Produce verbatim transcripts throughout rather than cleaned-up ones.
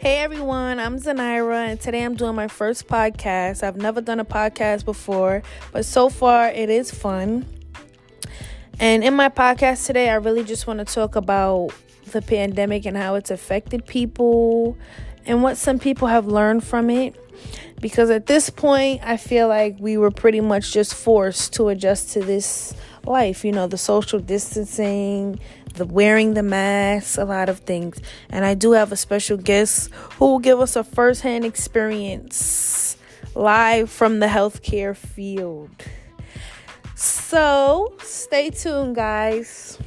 Hey everyone, I'm Zanira, and today I'm doing my first podcast. I've never done a podcast before, but so far it is fun. And in my podcast today, I really just want to talk about the pandemic and how it's affected people and what some people have learned from it. Because at this point, I feel like we were pretty much just forced to adjust to this life, you know, the social distancing, the wearing the mask, a lot of things. And I do have a special guest who will give us a first-hand experience live from the healthcare field. So stay tuned, guys.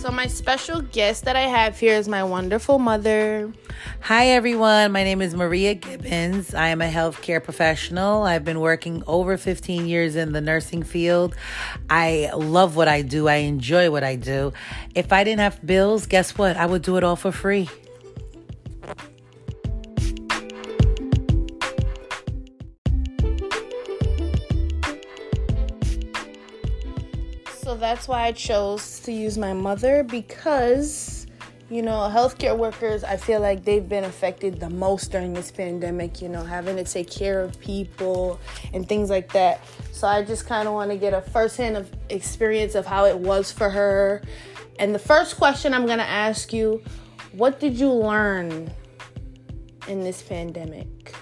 So my special guest that I have here is my wonderful mother. Hi, everyone. My name is Maria Gibbons. I am a healthcare professional. I've been working over fifteen years in the nursing field. I love what I do. I enjoy what I do. If I didn't have bills, guess what? I would do it all for free. So that's why I chose to use my mother because, you know, healthcare workers, I feel like they've been affected the most during this pandemic, you know, having to take care of people and things like that. So I just kind of want to get a firsthand of experience of how it was for her. And the first question I'm going to ask you, what did you learn in this pandemic?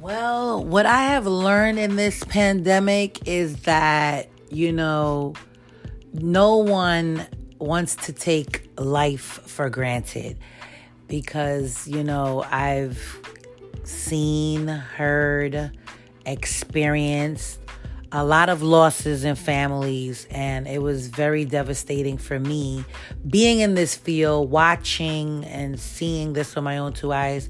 Well, what I have learned in this pandemic is that you know, no one wants to take life for granted because, you know, I've seen, heard, experienced a lot of losses in families, and it was very devastating for me. Being in this field, watching and seeing this with my own two eyes,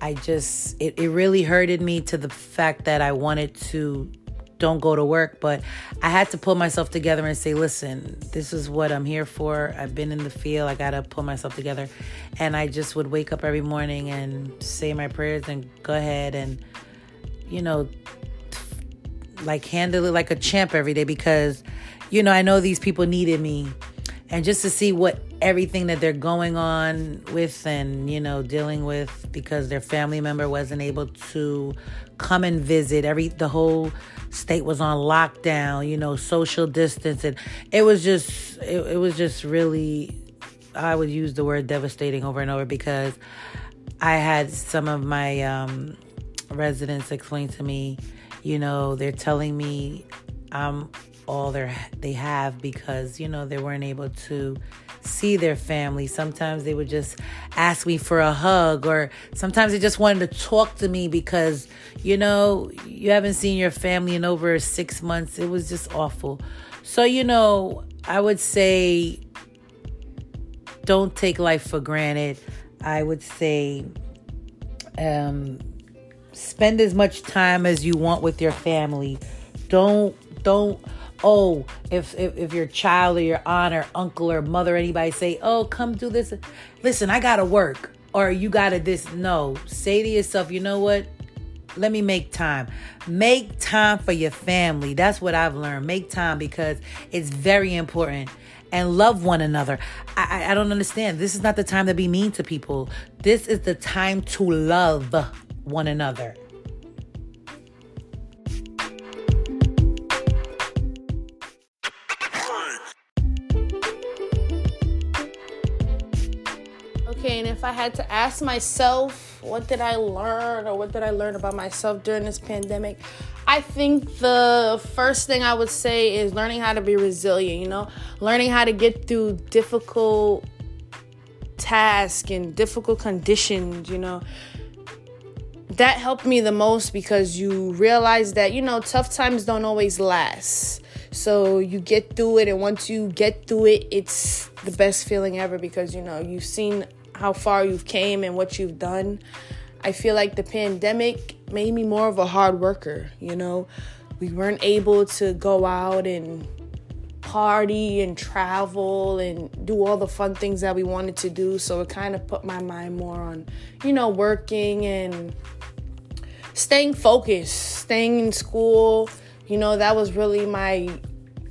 I just, it, it really hurted me to the fact that I wanted to don't go to work, but I had to pull myself together and say, listen, this is what I'm here for. I've been in the field. I got to pull myself together. And I just would wake up every morning and say my prayers and go ahead and, you know, like handle it like a champ every day because, you know, I know these people needed me. And just to see what everything that they're going on with and, you know, dealing with because their family member wasn't able to come and visit. Every the whole state was on lockdown, you know, social distance. And it was just, it, it was just really, I would use the word devastating over and over because I had some of my um, residents explain to me, you know, they're telling me I'm all their, they have because, you know, they weren't able to see their family. Sometimes they would just ask me for a hug or sometimes they just wanted to talk to me because, you know, you haven't seen your family in over six months. It was just awful. So, you know, I would say don't take life for granted. I would say um, spend as much time as you want with your family. Don't, don't, Oh, if, if if your child or your aunt or uncle or mother, anybody say, oh, come do this. Listen, I got to work or you got to this. No, say to yourself, you know what? Let me make time. Make time for your family. That's what I've learned. Make time because it's very important. And love one another. I, I, I don't understand. This is not the time to be mean to people. This is the time to love one another. Okay, and if I had to ask myself, what did I learn or what did I learn about myself during this pandemic? I think the first thing I would say is learning how to be resilient, you know, learning how to get through difficult tasks and difficult conditions, you know. That helped me the most because you realize that, you know, tough times don't always last. So you get through it, and once you get through it, it's the best feeling ever because, you know, you've seen how far you've came and what you've done. I feel like the pandemic made me more of a hard worker, you know. We weren't able to go out and party and travel and do all the fun things that we wanted to do. So it kind of put my mind more on, you know, working and staying focused, staying in school. You know, that was really my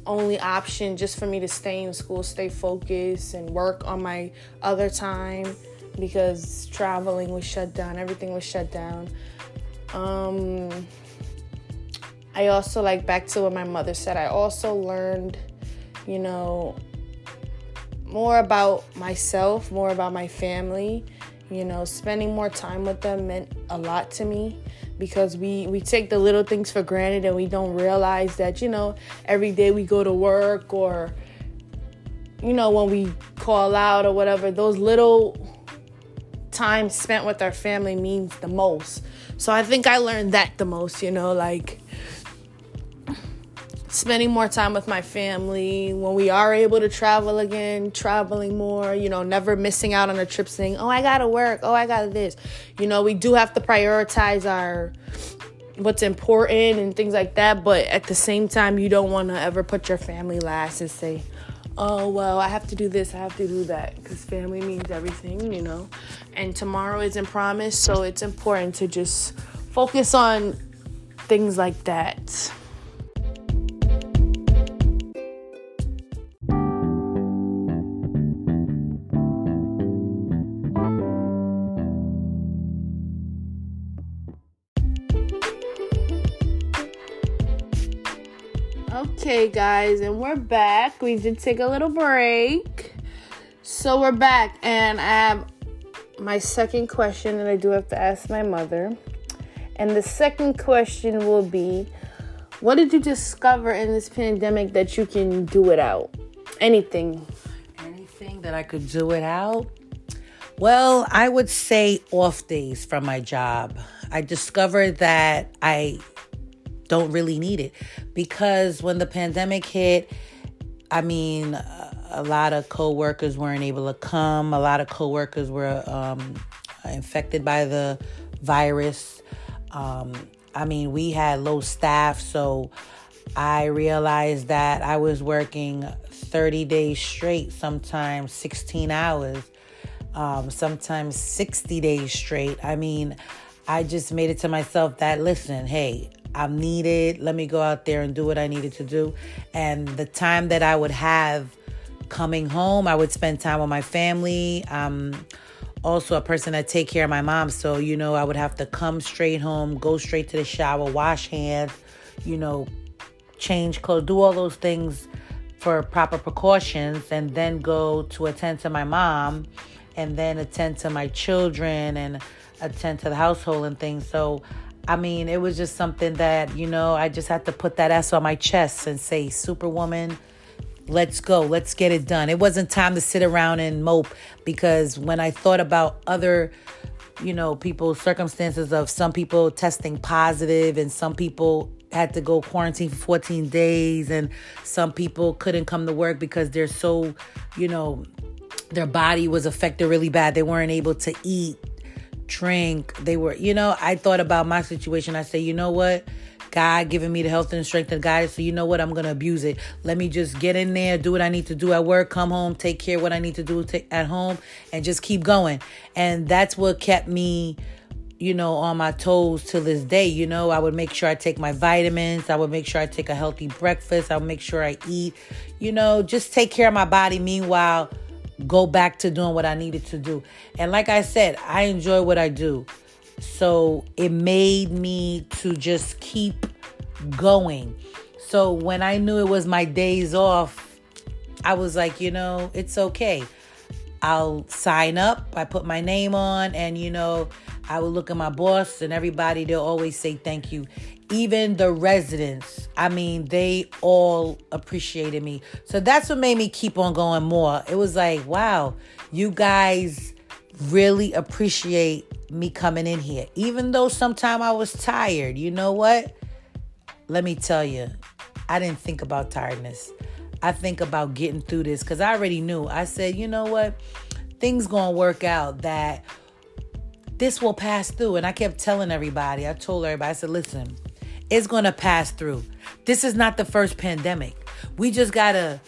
only option, just for me to stay in school, stay focused, and work on my other time, because traveling was shut down. Everything was shut down. Um, I also, like, back to what my mother said, I also learned, you know, more about myself, more about my family. You know, spending more time with them meant a lot to me, because we, we take the little things for granted, and we don't realize that, you know, every day we go to work, or, you know, when we call out or whatever, those little time spent with our family means the most. So I think I learned that the most, you know, like spending more time with my family when we are able to travel again, traveling more, you know, never missing out on a trip saying, oh, I got to work. Oh, I got this. You know, we do have to prioritize our what's important and things like that. But at the same time, you don't want to ever put your family last and say, oh, well, I have to do this, I have to do that, because family means everything, you know. And tomorrow isn't promised, so it's important to just focus on things like that. Okay, guys, and we're back. We did take a little break. So we're back, and I have my second question that I do have to ask my mother. And the second question will be, what did you discover in this pandemic that you can do without? Anything. Anything that I could do without? Well, I would say off days from my job. I discovered that I don't really need it, because when the pandemic hit, I mean, a lot of coworkers weren't able to come. A lot of coworkers were um, infected by the virus. Um, I mean, we had low staff, so I realized that I was working thirty days straight, sometimes sixteen hours, um, sometimes sixty days straight. I mean, I just made it to myself that, listen, hey, I'm needed. Let me go out there and do what I needed to do. And the time that I would have coming home, I would spend time with my family. I'm also a person that take care of my mom. So, you know, I would have to come straight home, go straight to the shower, wash hands, you know, change clothes, do all those things for proper precautions, and then go to attend to my mom, and then attend to my children, and attend to the household and things. So, I mean, it was just something that, you know, I just had to put that ass on my chest and say, Superwoman, let's go. Let's get it done. It wasn't time to sit around and mope, because when I thought about other, you know, people's circumstances of some people testing positive, and some people had to go quarantine for fourteen days, and some people couldn't come to work because they're so, you know, their body was affected really bad. They weren't able to eat, drink. They were, you know, I thought about my situation. I say, you know what? God giving me the health and strength and guidance. So you know what? I'm going to abuse it. Let me just get in there, do what I need to do at work, come home, take care of what I need to do t- at home, and just keep going. And that's what kept me, you know, on my toes till this day. You know, I would make sure I take my vitamins. I would make sure I take a healthy breakfast. I would make sure I eat, you know, just take care of my body. Meanwhile, go back to doing what I needed to do. And like I said, I enjoy what I do. So it made me to just keep going. So when I knew it was my days off, I was like, you know, it's okay. I'll sign up. I put my name on, and, you know, I would look at my boss and everybody. They'll always say thank you. Even the residents, I mean, they all appreciated me. So that's what made me keep on going more. It was like, wow, you guys really appreciate me coming in here. Even though sometimes I was tired, you know what? Let me tell you, I didn't think about tiredness. I think about getting through this, because I already knew. I said, you know what? Things going to work out, that this will pass through. And I kept telling everybody, I told everybody, I said, listen, it's going to pass through. This is not the first pandemic. We just gotta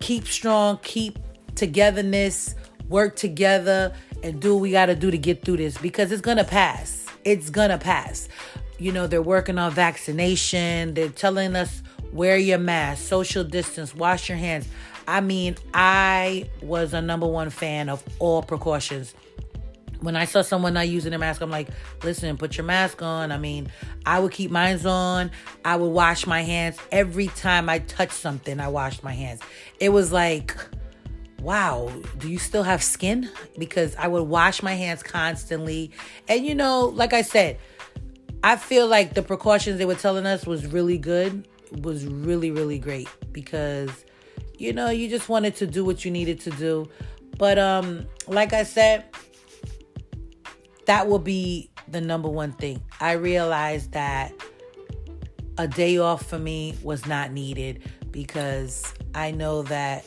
keep strong, keep togetherness, work together, and do what we gotta do to get through this, because it's gonna pass. It's gonna pass. You know, they're working on vaccination. They're telling us wear your mask, social distance, wash your hands. I mean, I was a number one fan of all precautions. When I saw someone not using their mask, I'm like, listen, put your mask on. I mean, I would keep mine on. I would wash my hands. Every time I touched something, I washed my hands. It was like, wow, do you still have skin? Because I would wash my hands constantly. And, you know, like I said, I feel like the precautions they were telling us was really good, was really, really great, because, you know, you just wanted to do what you needed to do. But um, like I said, that will be the number one thing. I realized that a day off for me was not needed, because I know that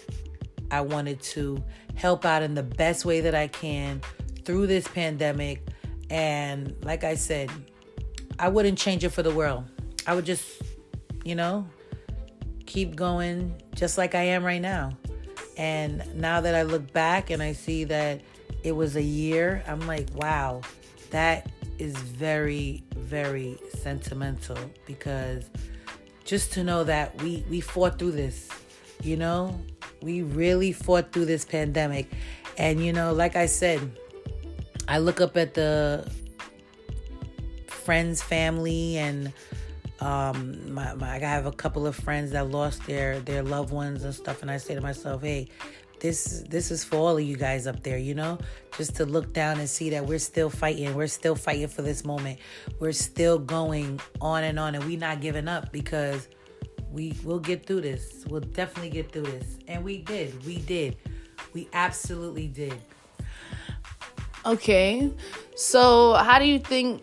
I wanted to help out in the best way that I can through this pandemic. And like I said, I wouldn't change it for the world. I would just, you know, keep going just like I am right now. And now that I look back and I see that it was a year, I'm like, wow, that is very, very sentimental, because just to know that we, we fought through this, you know, we really fought through this pandemic. And, you know, like I said, I look up at the friends, family, and um, my, my, I have a couple of friends that lost their, their loved ones and stuff. And I say to myself, hey, This this is for all of you guys up there, you know, just to look down and see that we're still fighting. We're still fighting for this moment. We're still going on and on, and we're not giving up, because we will get through this. We'll definitely get through this. And we did. We did. We absolutely did. Okay. So how do you think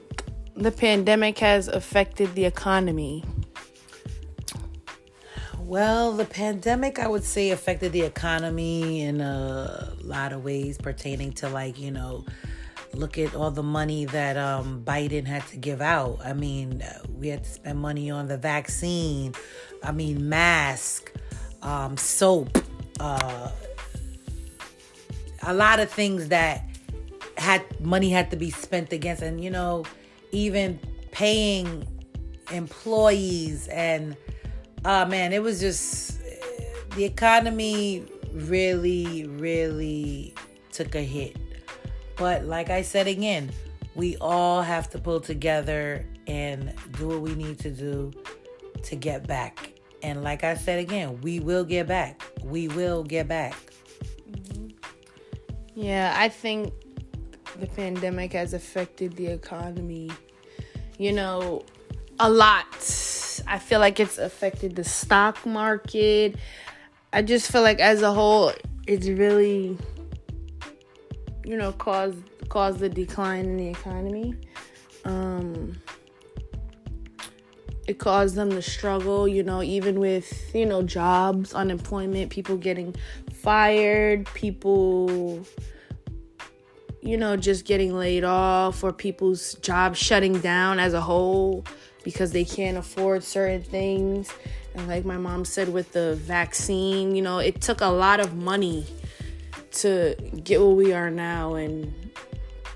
the pandemic has affected the economy? Well, the pandemic, I would say, affected the economy in a lot of ways pertaining to, like, you know, look at all the money that um, Biden had to give out. I mean, we had to spend money on the vaccine. I mean, mask, um, soap, uh, a lot of things that had money had to be spent against. And, you know, even paying employees and... Oh, man, it was just, the economy really, really took a hit. But like I said again, we all have to pull together and do what we need to do to get back. And like I said again, we will get back. We will get back. Mm-hmm. Yeah, I think the pandemic has affected the economy, you know, a lot. I feel like it's affected the stock market. I just feel like as a whole, it's really, you know, caused caused the decline in the economy. Um, it caused them to struggle, you know, even with, you know, jobs, unemployment, people getting fired, people, you know, just getting laid off, or people's jobs shutting down as a whole, because they can't afford certain things. And like my mom said with the vaccine, you know, it took a lot of money to get where we are now. And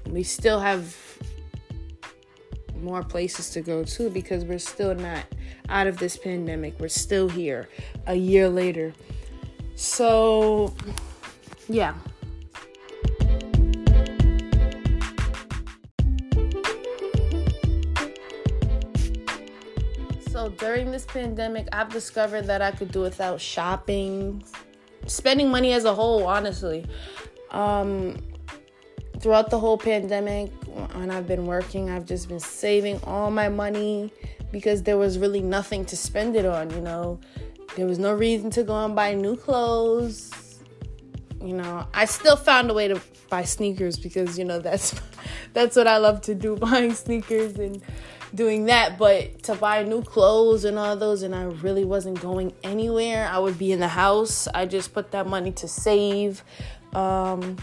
we still have more places to go to, because we're still not out of this pandemic. We're still here a year later. So, yeah. So during this pandemic, I've discovered that I could do without shopping, spending money as a whole, honestly. Um, throughout the whole pandemic, when I've been working, I've just been saving all my money, because there was really nothing to spend it on, you know. There was no reason to go and buy new clothes. You know, I still found a way to buy sneakers, because, you know, that's that's what I love to do, buying sneakers and doing that. But to buy new clothes and all those, and I really wasn't going anywhere. I would be in the house. I just put that money to save. Um,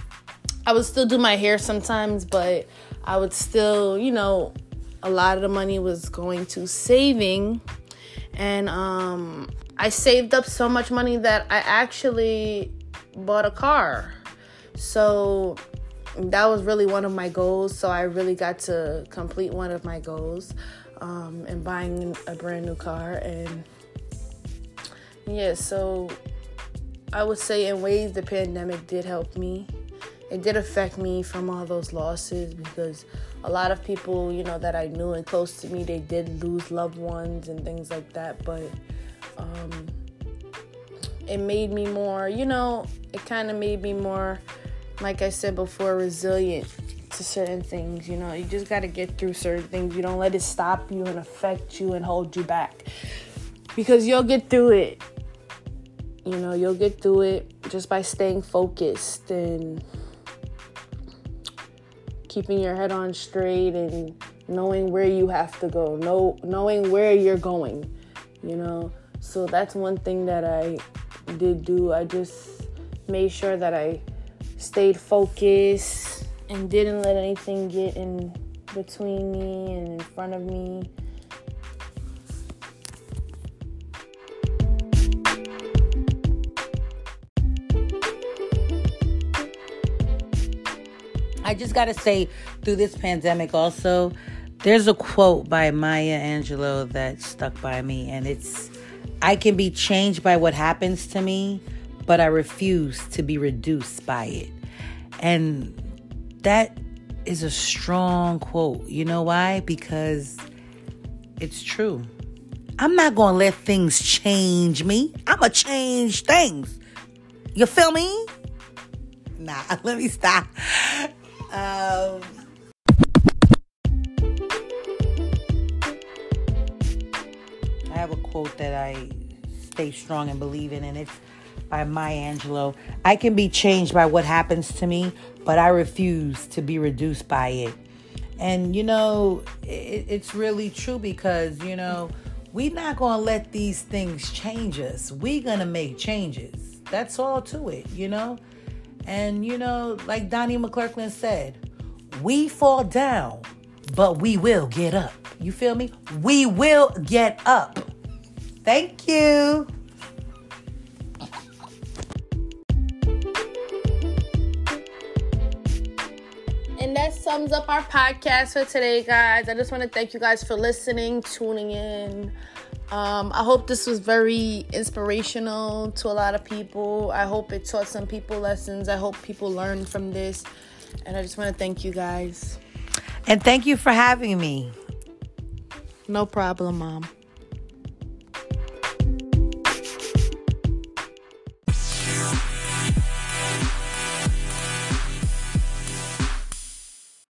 I would still do my hair sometimes, but I would still, you know, a lot of the money was going to saving. And um, I saved up so much money that I actually bought a car. So that was really one of my goals. So I really got to complete one of my goals um, in buying a brand new car. And yeah, so I would say in ways the pandemic did help me. It did affect me from all those losses, because a lot of people, you know, that I knew and close to me, they did lose loved ones and things like that. But um, it made me more, you know, it kind of made me more, like I said before, resilient to certain things. You know, you just got to get through certain things. You don't let it stop you and affect you and hold you back, because you'll get through it. You know, you'll get through it just by staying focused and keeping your head on straight and knowing where you have to go, know, knowing where you're going, you know. So that's one thing that I did do. I just made sure that I stayed focused and didn't let anything get in between me and in front of me. I just got to say, through this pandemic also, there's a quote by Maya Angelou that stuck by me. And it's, I can be changed by what happens to me, but I refuse to be reduced by it. And that is a strong quote. You know why? Because it's true. I'm not going to let things change me. I'm going to change things. You feel me? Nah, let me stop. Um, I have a quote that I stay strong and believe in, and it's by Maya Angelou. I can be changed by what happens to me, but I refuse to be reduced by it. And, you know, it, it's really true, because, you know, we're not going to let these things change us. We're going to make changes. That's all to it, you know? And, you know, like Donnie McClurkin said, we fall down, but we will get up. You feel me? We will get up. Thank you. And that sums up our podcast for today, guys. I just want to thank you guys for listening, tuning in. Um, I hope this was very inspirational to a lot of people. I hope it taught some people lessons. I hope people learned from this. And I just want to thank you guys. And thank you for having me. No problem, Mom.